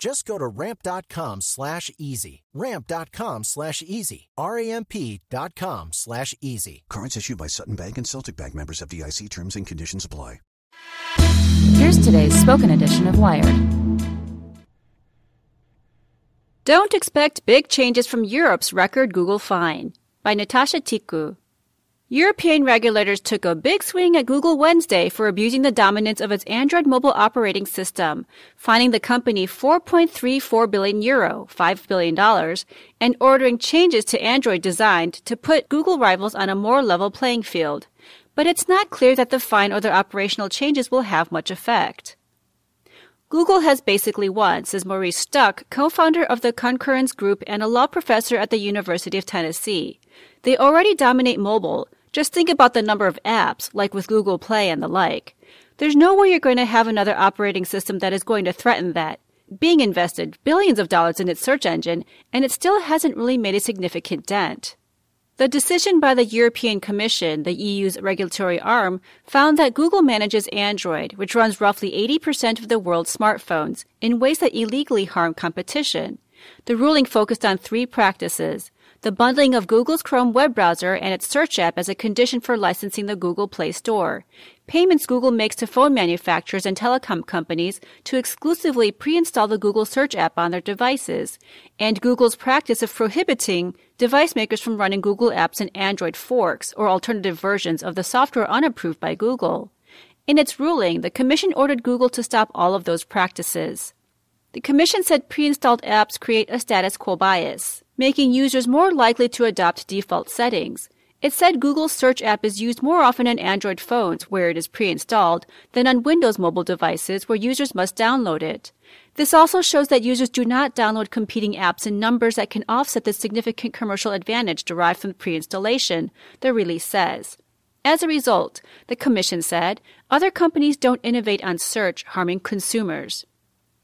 Just go to ramp.com/easy. Ramp.com/easy. RAMP.com/easy. Cards issued by Sutton Bank and Celtic Bank, members of DIC. Terms and conditions apply. Here's today's spoken edition of Wired. Don't expect big changes from Europe's record Google fine, by Natasha Tiku. European regulators took a big swing at Google Wednesday for abusing the dominance of its Android mobile operating system, fining the company €4.34 billion, $5 billion, and ordering changes to Android designed to put Google rivals on a more level playing field. But it's not clear that the fine or the operational changes will have much effect. Google has basically won, says Maurice Stucke, co-founder of the Konkurrenz Group and a law professor at the University of Tennessee. They already dominate mobile. Just think about the number of apps, like with Google Play and the like. There's no way you're going to have another operating system that is going to threaten that, being invested billions of dollars in its search engine, and it still hasn't really made a significant dent. The decision by the European Commission, the EU's regulatory arm, found that Google manages Android, which runs roughly 80% of the world's smartphones, in ways that illegally harm competition. The ruling focused on three practices: the bundling of Google's Chrome web browser and its search app as a condition for licensing the Google Play Store, payments Google makes to phone manufacturers and telecom companies to exclusively pre-install the Google search app on their devices, and Google's practice of prohibiting device makers from running Google apps in Android forks or alternative versions of the software unapproved by Google. In its ruling, the Commission ordered Google to stop all of those practices. The Commission said pre-installed apps create a status quo bias, making users more likely to adopt default settings. It said Google's search app is used more often on Android phones, where it is pre-installed, than on Windows mobile devices, where users must download it. This also shows that users do not download competing apps in numbers that can offset the significant commercial advantage derived from pre-installation, the release says. As a result, the Commission said, other companies don't innovate on search, harming consumers.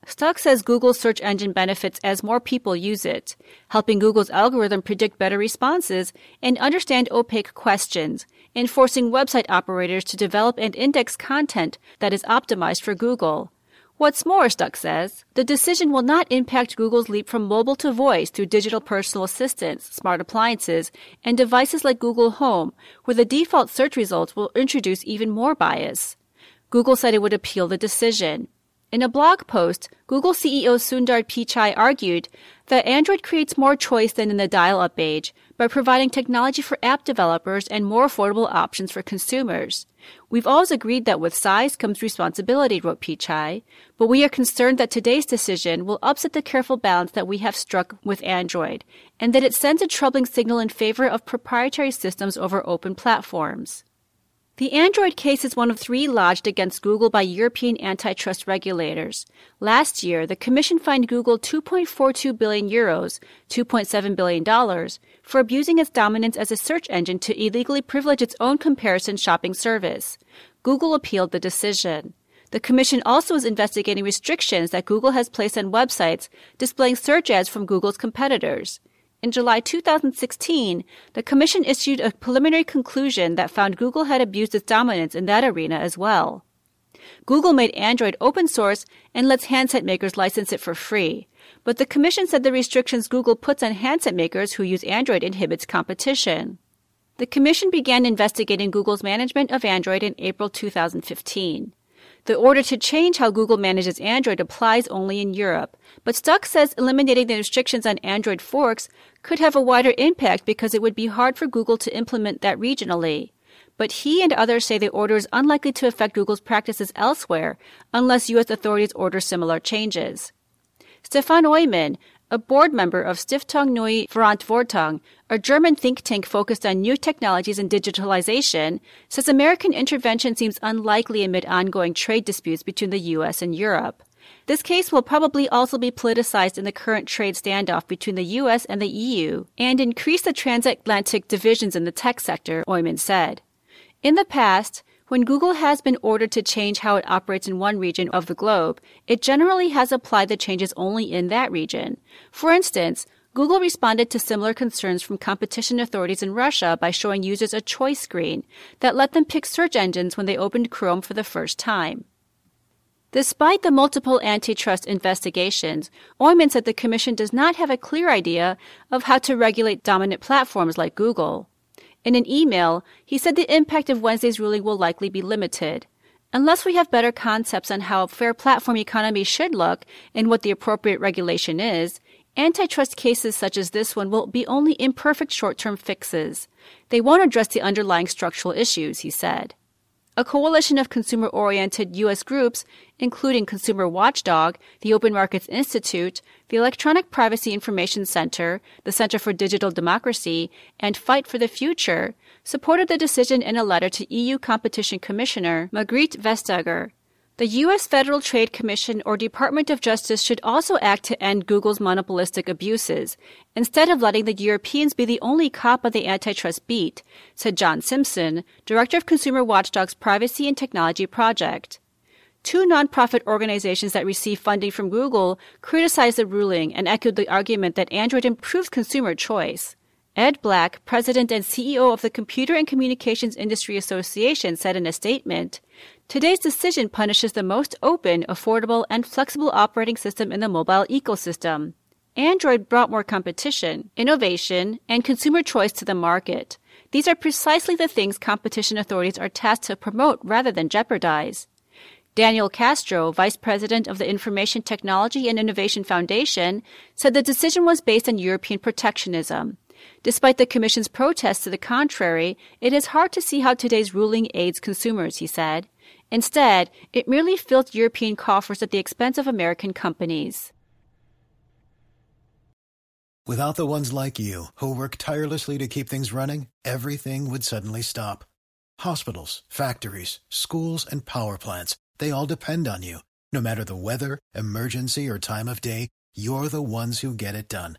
Stucke says Google's search engine benefits as more people use it, helping Google's algorithm predict better responses and understand opaque questions, and forcing website operators to develop and index content that is optimized for Google. What's more, Stucke says, the decision will not impact Google's leap from mobile to voice through digital personal assistants, smart appliances, and devices like Google Home, where the default search results will introduce even more bias. Google said it would appeal the decision. In a blog post, Google CEO Sundar Pichai argued that Android creates more choice than in the dial-up age by providing technology for app developers and more affordable options for consumers. We've always agreed that with size comes responsibility, wrote Pichai, but we are concerned that today's decision will upset the careful balance that we have struck with Android, and that it sends a troubling signal in favor of proprietary systems over open platforms. The Android case is one of three lodged against Google by European antitrust regulators. Last year, the Commission fined Google €2.42 billion, $2.7 billion, for abusing its dominance as a search engine to illegally privilege its own comparison shopping service. Google appealed the decision. The Commission also is investigating restrictions that Google has placed on websites displaying search ads from Google's competitors. In July 2016, the Commission issued a preliminary conclusion that found Google had abused its dominance in that arena as well. Google made Android open source and lets handset makers license it for free. But the Commission said the restrictions Google puts on handset makers who use Android inhibits competition. The Commission began investigating Google's management of Android in April 2015. The order to change how Google manages Android applies only in Europe, but Stucke says eliminating the restrictions on Android forks could have a wider impact because it would be hard for Google to implement that regionally. But he and others say the order is unlikely to affect Google's practices elsewhere unless U.S. authorities order similar changes. Stefan Oyman, a board member of Stiftung Neue Verantwortung, a German think tank focused on new technologies and digitalization, says American intervention seems unlikely amid ongoing trade disputes between the U.S. and Europe. This case will probably also be politicized in the current trade standoff between the U.S. and the EU and increase the transatlantic divisions in the tech sector, Oyman said. In the past, when Google has been ordered to change how it operates in one region of the globe, it generally has applied the changes only in that region. For instance, Google responded to similar concerns from competition authorities in Russia by showing users a choice screen that let them pick search engines when they opened Chrome for the first time. Despite the multiple antitrust investigations, Oyman said the Commission does not have a clear idea of how to regulate dominant platforms like Google. In an email, he said the impact of Wednesday's ruling will likely be limited. Unless we have better concepts on how a fair platform economy should look and what the appropriate regulation is, antitrust cases such as this one will be only imperfect short-term fixes. They won't address the underlying structural issues, he said. A coalition of consumer-oriented U.S. groups, including Consumer Watchdog, the Open Markets Institute, the Electronic Privacy Information Center, the Center for Digital Democracy, and Fight for the Future, supported the decision in a letter to EU Competition Commissioner Margrethe Vestager. The U.S. Federal Trade Commission or Department of Justice should also act to end Google's monopolistic abuses, instead of letting the Europeans be the only cop on the antitrust beat, said John Simpson, director of Consumer Watchdog's Privacy and Technology Project. Two nonprofit organizations that receive funding from Google criticized the ruling and echoed the argument that Android improves consumer choice. Ed Black, president and CEO of the Computer and Communications Industry Association, said in a statement, "Today's decision punishes the most open, affordable, and flexible operating system in the mobile ecosystem. Android brought more competition, innovation, and consumer choice to the market. These are precisely the things competition authorities are tasked to promote rather than jeopardize." Daniel Castro, vice president of the Information Technology and Innovation Foundation, said the decision was based on European protectionism. Despite the Commission's protests to the contrary, it is hard to see how today's ruling aids consumers, he said. Instead, it merely fills European coffers at the expense of American companies. Without the ones like you, who work tirelessly to keep things running, everything would suddenly stop. Hospitals, factories, schools, and power plants, they all depend on you. No matter the weather, emergency, or time of day, you're the ones who get it done.